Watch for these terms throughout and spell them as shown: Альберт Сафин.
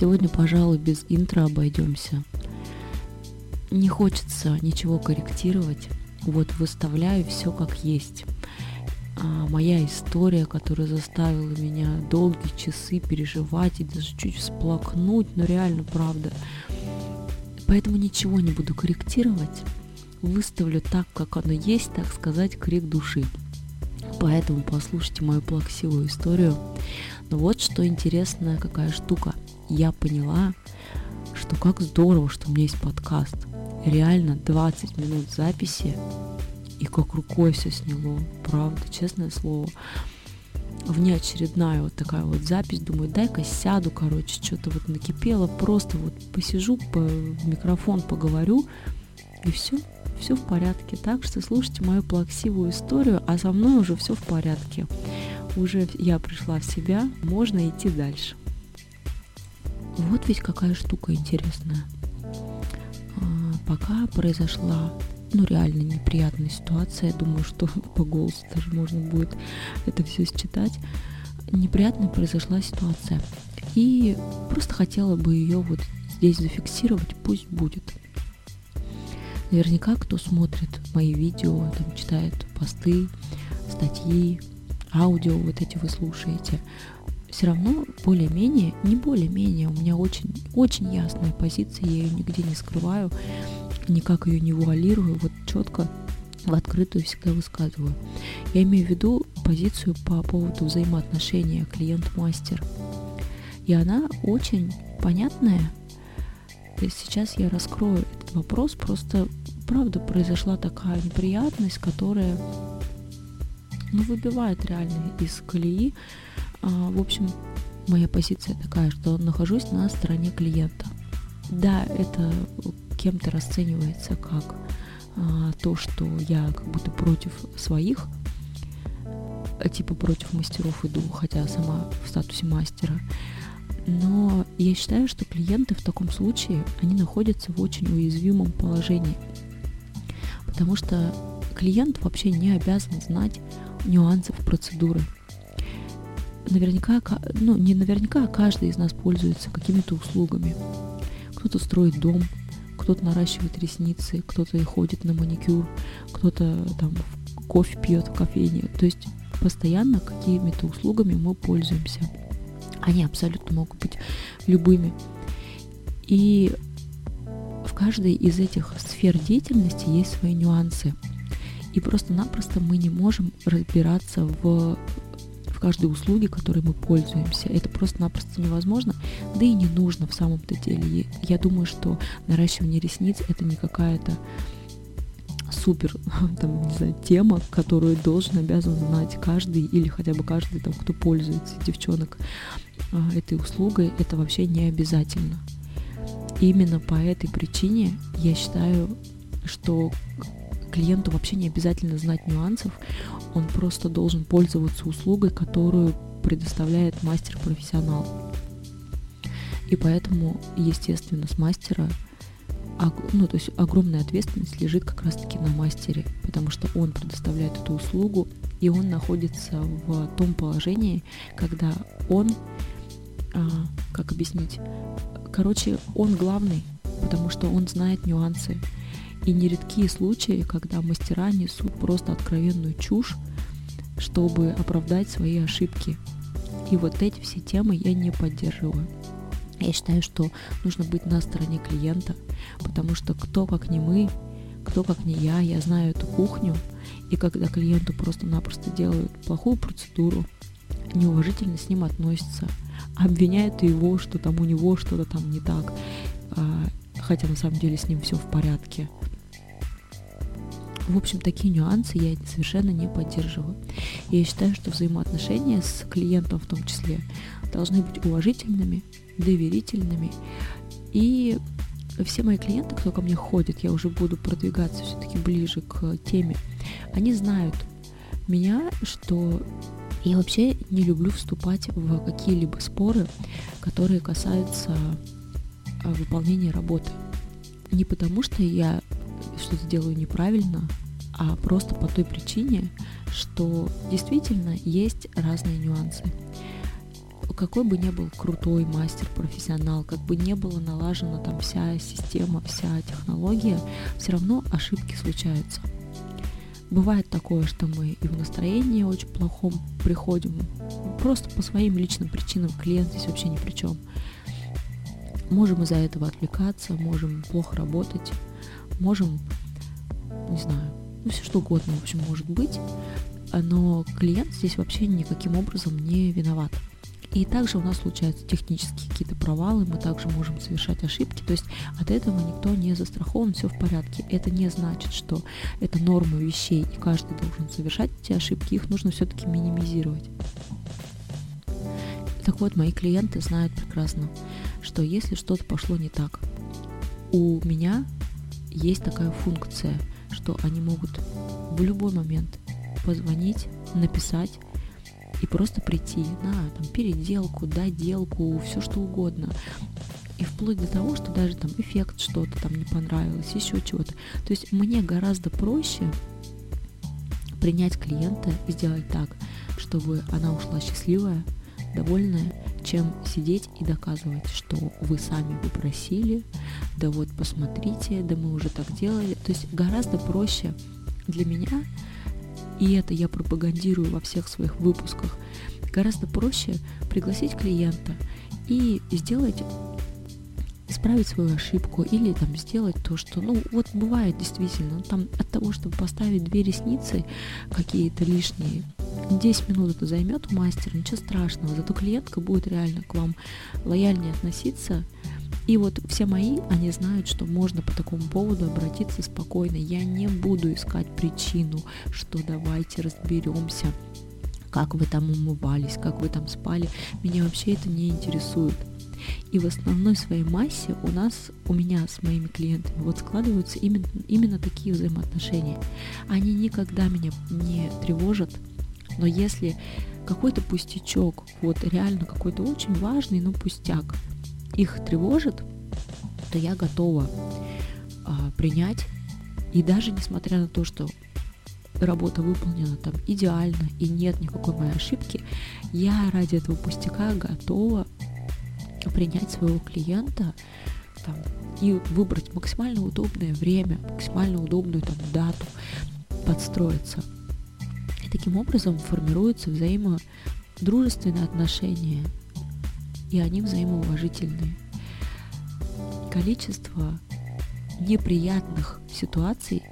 Сегодня, пожалуй, без интро обойдемся. Не хочется ничего корректировать. Вот выставляю все как есть. Моя история, которая заставила меня долгие часы переживать и даже чуть всплакнуть, но реально, правда. Поэтому ничего не буду корректировать. Выставлю так, как оно есть, так сказать, крик души. Поэтому послушайте мою плаксивую историю. Но вот что интересная какая штука. Я поняла, что как здорово, что у меня есть подкаст. Реально 20 минут записи, и как рукой все сняло. Правда, честное слово. Внеочередная вот такая вот запись. Думаю, дай-ка сяду, короче, что-то вот накипело. Просто вот посижу, в микрофон поговорю, и все в порядке. Так что слушайте мою плаксивую историю, а со мной уже все в порядке. Уже я пришла в себя, можно идти дальше. Вот ведь какая штука интересная. Пока произошла, реально неприятная ситуация, я думаю, что по голосу даже можно будет это все считать. Неприятная произошла ситуация. И просто хотела бы ее вот здесь зафиксировать, пусть будет. Наверняка, кто смотрит мои видео, там читает посты, статьи, аудио, вот эти вы слушаете, все равно более-менее, у меня очень ясная позиция, я ее нигде не скрываю, никак ее не вуалирую, вот четко в открытую всегда высказываю. Я имею в виду позицию по поводу взаимоотношения клиент-мастер, и она очень понятная. Сейчас я раскрою этот вопрос, просто, правда, произошла такая неприятность, которая, выбивает реально из колеи. В общем, моя позиция такая, что нахожусь на стороне клиента. Да, это кем-то расценивается как то, что я как будто против своих, типа против мастеров иду, хотя сама в статусе мастера. Но я считаю, что клиенты в таком случае, они находятся в очень уязвимом положении. Потому что клиент вообще не обязан знать нюансов процедуры. Наверняка, не наверняка, каждый из нас пользуется какими-то услугами. Кто-то строит дом, кто-то наращивает ресницы, кто-то ходит на маникюр, кто-то там кофе пьет в кофейне. То есть постоянно какими-то услугами мы пользуемся. Они абсолютно могут быть любыми. И в каждой из этих сфер деятельности есть свои нюансы. И просто-напросто мы не можем разбираться в каждой услуге, которой мы пользуемся. Это просто-напросто невозможно, да и не нужно в самом-то деле. Я думаю, что наращивание ресниц – это не какая-то супер тема, которую обязан знать каждый или хотя бы каждый, кто пользуется, девчонок, этой услугой. Это вообще не обязательно. Именно по этой причине я считаю, что клиенту вообще не обязательно знать нюансов, он просто должен пользоваться услугой, которую предоставляет мастер-профессионал. И поэтому, естественно, с мастера, огромная ответственность лежит как раз-таки на мастере, потому что он предоставляет эту услугу, и он находится в том положении, когда он, как объяснить, он главный, потому что он знает нюансы. И нередки случаи, когда мастера несут просто откровенную чушь, чтобы оправдать свои ошибки. И вот эти все темы я не поддерживаю. Я считаю, что нужно быть на стороне клиента, потому что кто как не мы, кто как не я знаю эту кухню. И когда клиенту просто-напросто делают плохую процедуру, неуважительно с ним относятся, обвиняют его, что там у него что-то там не так, хотя на самом деле с ним все в порядке. В общем, такие нюансы я совершенно не поддерживаю. Я считаю, что взаимоотношения с клиентом в том числе должны быть уважительными, доверительными. И все мои клиенты, кто ко мне ходит, я уже буду продвигаться все-таки ближе к теме, они знают меня, что я вообще не люблю вступать в какие-либо споры, которые касаются выполнения работы. Не потому, что я что-то делаю неправильно, а просто по той причине, что действительно есть разные нюансы. какой бы ни был крутой мастер, профессионал, как бы не было налажена там вся система, вся технология, все равно ошибки случаются. Бывает такое, что мы и в настроении очень плохом приходим, просто по своим личным причинам, клиент здесь вообще ни при чем. Можем из-за этого отвлекаться, можем плохо работать, можем, не знаю, все что угодно, в общем, может быть, но клиент здесь вообще никаким образом не виноват. И также у нас случаются технические какие-то провалы, мы также можем совершать ошибки, то есть от этого никто не застрахован, все в порядке. Это не значит, что это норма вещей, и каждый должен совершать эти ошибки, их нужно все-таки минимизировать. Так вот, мои клиенты знают прекрасно, что если что-то пошло не так, у меня есть такая функция, что они могут в любой момент позвонить, написать, и просто прийти на там, переделку, доделку, все что угодно. И вплоть до того, что даже там эффект что-то там не понравилось, еще чего-то. То есть мне гораздо проще принять клиента и сделать так, чтобы она ушла счастливая, довольная, чем сидеть и доказывать, что вы сами попросили, да вот посмотрите, да мы уже так делали. То есть гораздо проще для меня, и это я пропагандирую во всех своих выпусках, гораздо проще пригласить клиента и исправить свою ошибку или там сделать то, что, бывает действительно, там от того, чтобы поставить 2 ресницы какие-то лишние, 10 минут это займет у мастера, ничего страшного, зато клиентка будет реально к вам лояльнее относиться. И вот все мои, они знают, что можно по такому поводу обратиться спокойно. Я не буду искать причину, что давайте разберемся, как вы там умывались, как вы там спали. Меня вообще это не интересует. И в основной своей массе у меня с моими клиентами складываются именно такие взаимоотношения. Они никогда меня не тревожат, но если какой-то пустячок, реально какой-то очень важный, пустяк, их тревожит, то я готова принять, и даже несмотря на то, что работа выполнена там идеально и нет никакой моей ошибки, я ради этого пустяка готова принять своего клиента и выбрать максимально удобное время, максимально удобную дату, подстроиться. И таким образом формируются взаимодружественные отношения, и они взаимоуважительные. Количество неприятных ситуаций,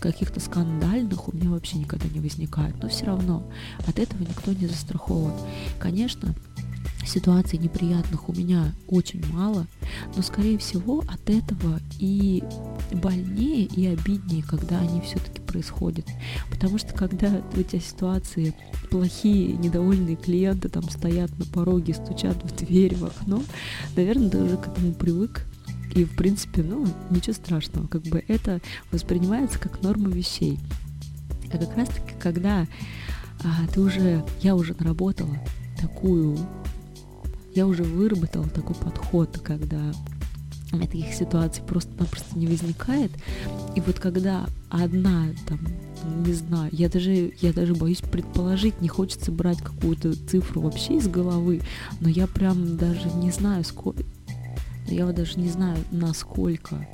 каких-то скандальных, у меня вообще никогда не возникает, но все равно от этого никто не застрахован. Конечно, ситуаций неприятных у меня очень мало, но, скорее всего, от этого и больнее, и обиднее, когда они все-таки происходят. Потому что, когда у тебя ситуации плохие, недовольные клиенты стоят на пороге, стучат в дверь, в окно, наверное, ты уже к этому привык. И, в принципе, ничего страшного. Это воспринимается как норма вещей. А как раз-таки, когда я уже наработала такую... Я уже выработала такой подход, когда таких ситуаций просто-напросто не возникает. И когда одна, не знаю, я даже боюсь предположить, не хочется брать какую-то цифру вообще из головы, но я прям даже не знаю, насколько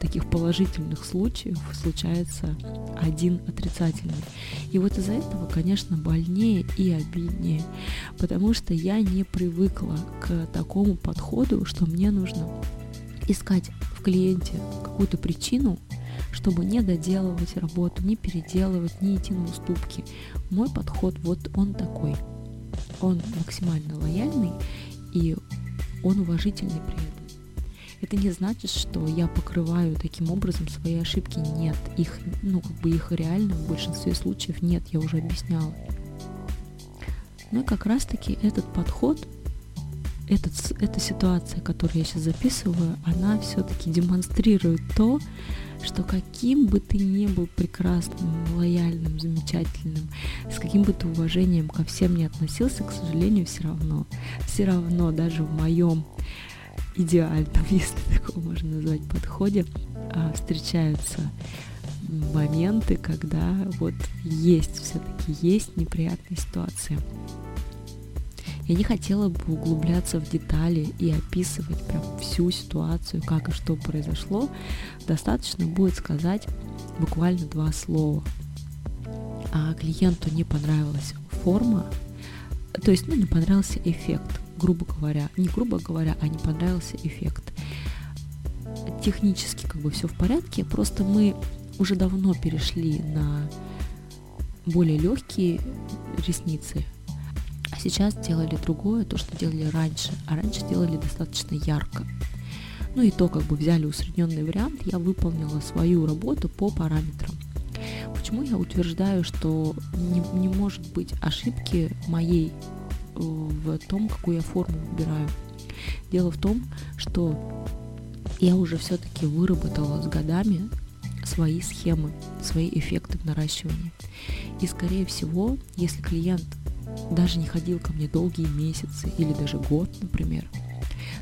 таких положительных случаев случается один отрицательный. И из-за этого, конечно, больнее и обиднее, потому что я не привыкла к такому подходу, что мне нужно искать в клиенте какую-то причину, чтобы не доделывать работу, не переделывать, не идти на уступки. Мой подход он такой. Он максимально лояльный и он уважительный при этом. Это не значит, что я покрываю таким образом свои ошибки. Нет, их, их реально в большинстве случаев нет, я уже объясняла. Но как раз-таки этот подход, эта ситуация, которую я сейчас записываю, она все-таки демонстрирует то, что каким бы ты ни был прекрасным, лояльным, замечательным, с каким бы ты уважением ко всем ни относился, к сожалению, все равно даже в моем идеальном, если такого можно назвать, подходе, встречаются моменты, когда есть неприятные ситуации. Я не хотела бы углубляться в детали и описывать прям всю ситуацию, как и что произошло. Достаточно будет сказать буквально 2 слова. А клиенту не понравилась форма, то есть, не понравился эффект, не понравился эффект. Технически все в порядке, просто мы уже давно перешли на более легкие ресницы, а сейчас делали другое, то, что делали раньше, а раньше делали достаточно ярко. И то взяли усредненный вариант, я выполнила свою работу по параметрам. Почему я утверждаю, что не может быть ошибки моей в том, какую я форму выбираю? Дело в том, что я уже все-таки выработала с годами свои схемы, свои эффекты в наращивании. И, скорее всего, если клиент даже не ходил ко мне долгие месяцы или даже год, например,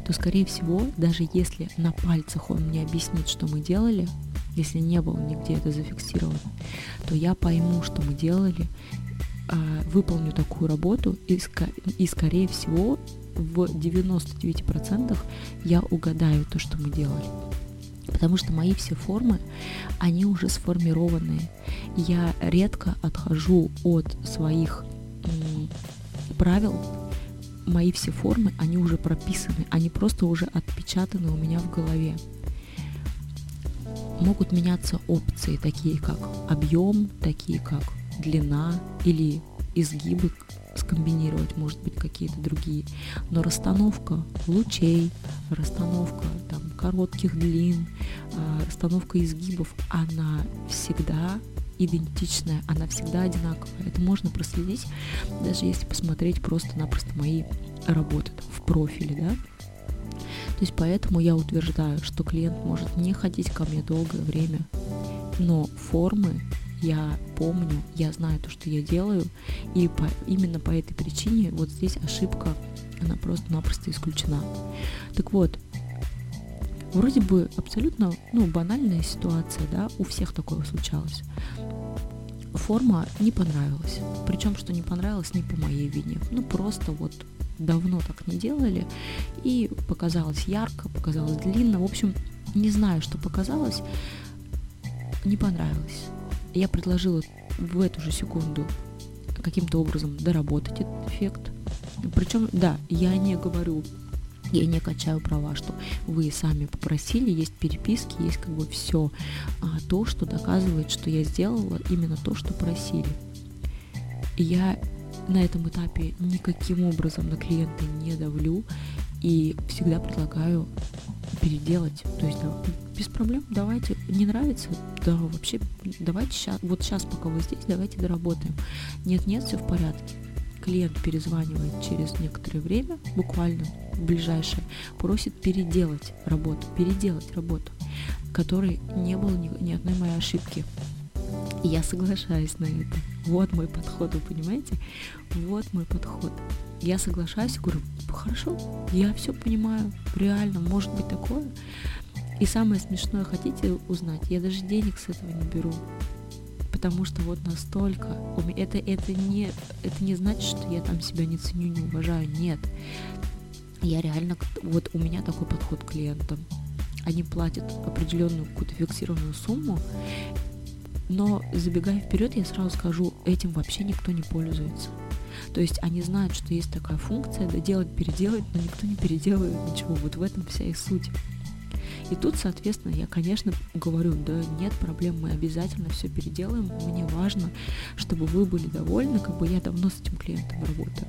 то, скорее всего, даже если на пальцах он мне объяснит, что мы делали, если не было нигде это зафиксировано, то я пойму, что мы делали, выполню такую работу и, скорее всего, в 99% я угадаю то, что мы делали. Потому что мои все формы, они уже сформированные. Я редко отхожу от своих правил. Мои все формы, они уже прописаны, они просто уже отпечатаны у меня в голове. Могут меняться опции, такие как объем, такие как длина или изгибы, скомбинировать, может быть, какие-то другие. Но расстановка лучей, расстановка коротких длин, расстановка изгибов, она всегда идентичная, она всегда одинаковая. Это можно проследить, даже если посмотреть просто-напросто мои работы в профиле, То есть поэтому я утверждаю, что клиент может не ходить ко мне долгое время, но формы я помню, я знаю то, что я делаю, и именно по этой причине здесь ошибка, она просто-напросто исключена. Так вот, вроде бы абсолютно банальная ситуация, у всех такое случалось. Форма не понравилась, причем что не понравилось не по моей вине, давно так не делали, и показалось ярко, показалось длинно, в общем, не знаю, что показалось, не понравилось. Я предложила в эту же секунду каким-то образом доработать этот эффект. Причем, я не говорю, я не качаю права, что вы сами попросили, есть переписки, есть все то, что доказывает, что я сделала именно то, что просили. Я на этом этапе никаким образом на клиента не давлю и всегда предлагаю переделать. То есть, без проблем, давайте, не нравится, вообще, давайте сейчас, пока вы здесь, давайте доработаем. Нет, все в порядке. Клиент перезванивает через некоторое время, буквально ближайшее, просит переделать работу, которой не было ни одной моей ошибки. И я соглашаюсь на это. Вот мой подход, вы понимаете? Вот мой подход. Я соглашаюсь, говорю, хорошо, я все понимаю, реально, может быть такое. И самое смешное, хотите узнать, я даже денег с этого не беру. Потому что настолько... Это не значит, что я себя не ценю, не уважаю, нет. Я реально... у меня такой подход к клиентам. Они платят определенную какую-то фиксированную сумму, но, забегая вперед, я сразу скажу, этим вообще никто не пользуется. То есть они знают, что есть такая функция, доделать, переделать, но никто не переделывает ничего. В этом вся их суть. И тут, соответственно, я, конечно, говорю, нет проблем, мы обязательно все переделаем. Мне важно, чтобы вы были довольны, я давно с этим клиентом работаю.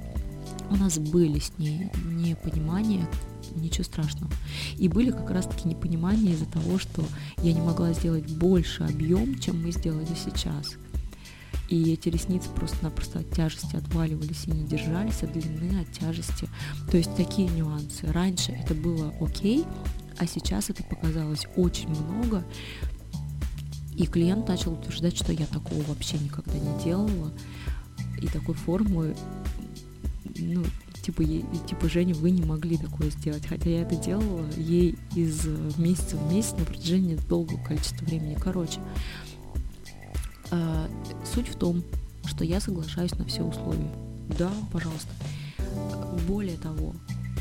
У нас были с ней непонимания, ничего страшного. И были как раз-таки непонимания из-за того, что я не могла сделать больше объем, чем мы сделали сейчас. И эти ресницы просто-напросто от тяжести отваливались и не держались, от длины, от тяжести. То есть такие нюансы. Раньше это было окей, а сейчас это показалось очень много. И клиент начал утверждать, что я такого вообще никогда не делала. И такой формы... Женя, вы не могли такое сделать. Хотя я это делала ей из месяца в месяц на протяжении долгого количества времени. Суть в том, что я соглашаюсь на все условия. Да, пожалуйста. Более того,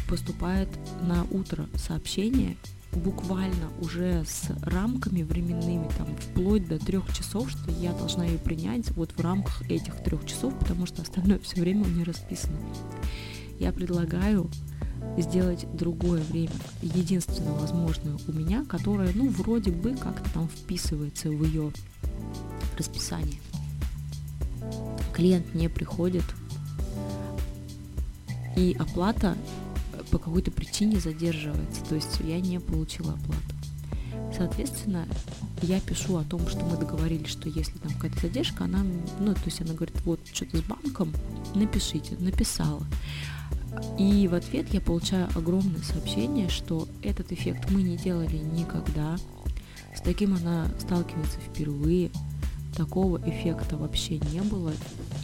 поступает на утро сообщение буквально уже с рамками временными, там, вплоть до 3 часов, что я должна ее принять вот в рамках этих 3 часов, потому что остальное все время у меня расписано. Я предлагаю сделать другое время, единственное возможное у меня, которое, ну, вроде бы как-то там вписывается в ее расписание. Клиент не приходит, и оплата по какой-то причине задерживается, то есть я не получила оплату. Соответственно, я пишу о том, что мы договорились, что если там какая-то задержка, она, ну, то есть она говорит, вот, что-то с банком, напишите, написала. И в ответ я получаю огромное сообщение, что этот эффект мы не делали никогда, с таким она сталкивается впервые, такого эффекта вообще не было,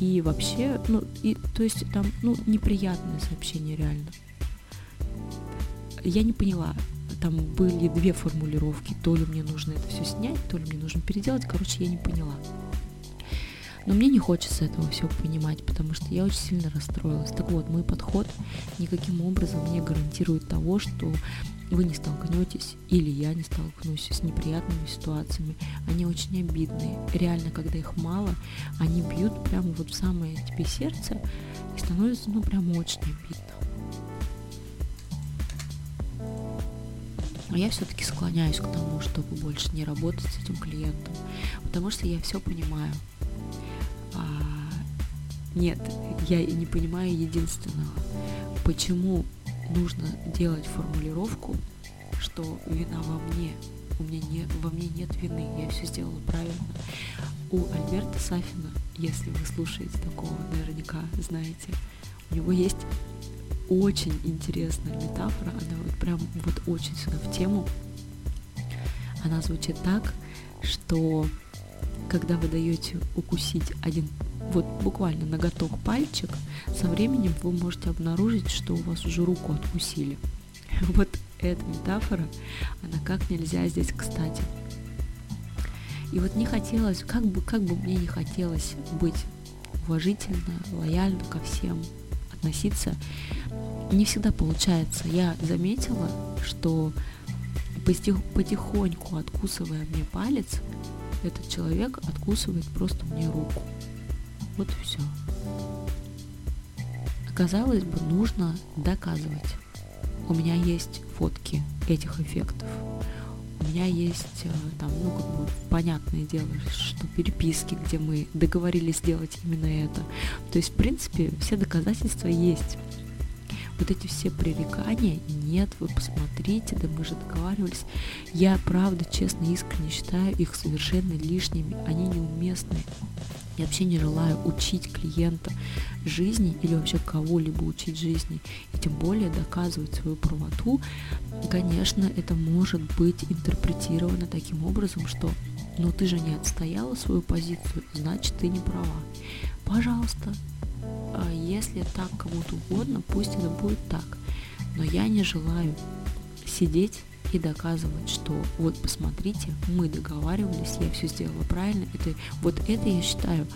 и вообще, ну, и, то есть там, ну, неприятное сообщение реально. Я не поняла, там были 2 формулировки, то ли мне нужно это все снять, то ли мне нужно переделать, короче, я не поняла. Но мне не хочется этого всего понимать, потому что я очень сильно расстроилась. Так вот, мой подход никаким образом не гарантирует того, что вы не столкнетесь или я не столкнусь с неприятными ситуациями. Они очень обидные. Реально, когда их мало, они бьют прямо вот в самое тебе сердце и становится, ну, прям очень обидно. Но я все-таки склоняюсь к тому, чтобы больше не работать с этим клиентом, потому что я все понимаю. Нет, я не понимаю единственного, почему нужно делать формулировку, что вина во мне нет вины, я все сделала правильно. У Альберта Сафина, если вы слушаете такого, наверняка знаете, у него есть очень интересная метафора, она вот прям вот очень сюда в тему, она звучит так, что когда вы даете укусить один, вот буквально ноготок, пальчик, со временем вы можете обнаружить, что у вас уже руку откусили. Вот эта метафора, она как нельзя здесь кстати. И вот не хотелось, как бы мне не хотелось быть уважительно, лояльно ко всем относиться, не всегда получается. Я заметила, что потихоньку, откусывая мне палец, этот человек откусывает просто мне руку. Вот и все. Казалось бы, нужно доказывать. У меня есть фотки этих эффектов. У меня есть там, ну, как бы, понятное дело, что переписки, где мы договорились сделать именно это. То есть, в принципе, все доказательства есть. Вот эти все пререкания, нет, вы посмотрите, да мы же договаривались. Я, правда, честно, искренне считаю их совершенно лишними, они неуместны. Я вообще не желаю учить клиента жизни или вообще кого-либо учить жизни, и тем более доказывать свою правоту. Конечно, это может быть интерпретировано таким образом, что «ну ты же не отстояла свою позицию, значит ты не права». Пожалуйста, если так кому-то угодно, пусть это будет так. Но я не желаю сидеть и доказывать, что вот посмотрите, мы договаривались, я все сделала правильно. Это я считаю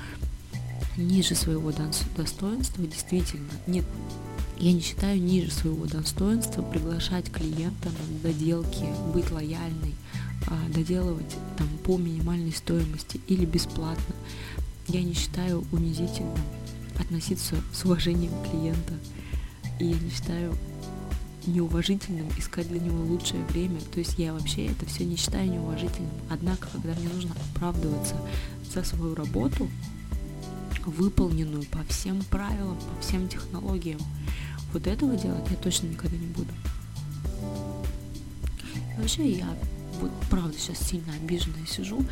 ниже своего достоинства, действительно. Нет, я не считаю ниже своего достоинства приглашать клиента на доделки, быть лояльной, доделывать там по минимальной стоимости или бесплатно. Я не считаю унизительным относиться с уважением клиента, и я не считаю неуважительным искать для него лучшее время, то есть я вообще это все не считаю неуважительным. Однако, когда мне нужно оправдываться за свою работу, выполненную по всем правилам, по всем технологиям, вот этого делать я точно никогда не буду. И вообще я вот правда сейчас сильно обиженная сижу,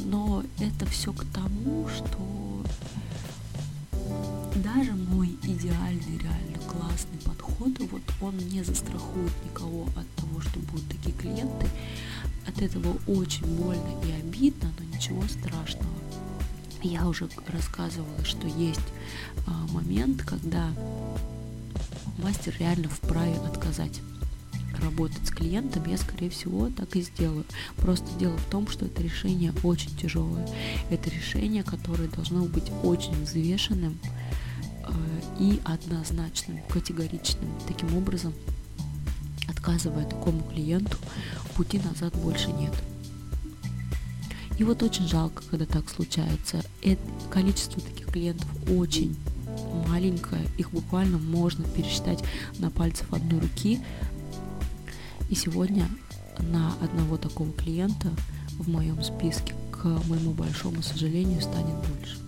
но это все к тому, что даже мой идеальный, реально классный подход, вот он не застрахует никого от того, что будут такие клиенты. От этого очень больно и обидно, но ничего страшного. Я уже рассказывала, что есть момент, когда мастер реально вправе отказать работать с клиентом. Я, скорее всего, так и сделаю. Просто дело в том, что это решение очень тяжелое. Это решение, которое должно быть очень взвешенным, и однозначным, категоричным. Таким образом, отказывая такому клиенту, пути назад больше нет. И вот очень жалко, когда так случается. Это количество таких клиентов очень маленькое. Их буквально можно пересчитать на пальцах одной руки. И сегодня на одного такого клиента в моем списке, к моему большому сожалению, станет больше.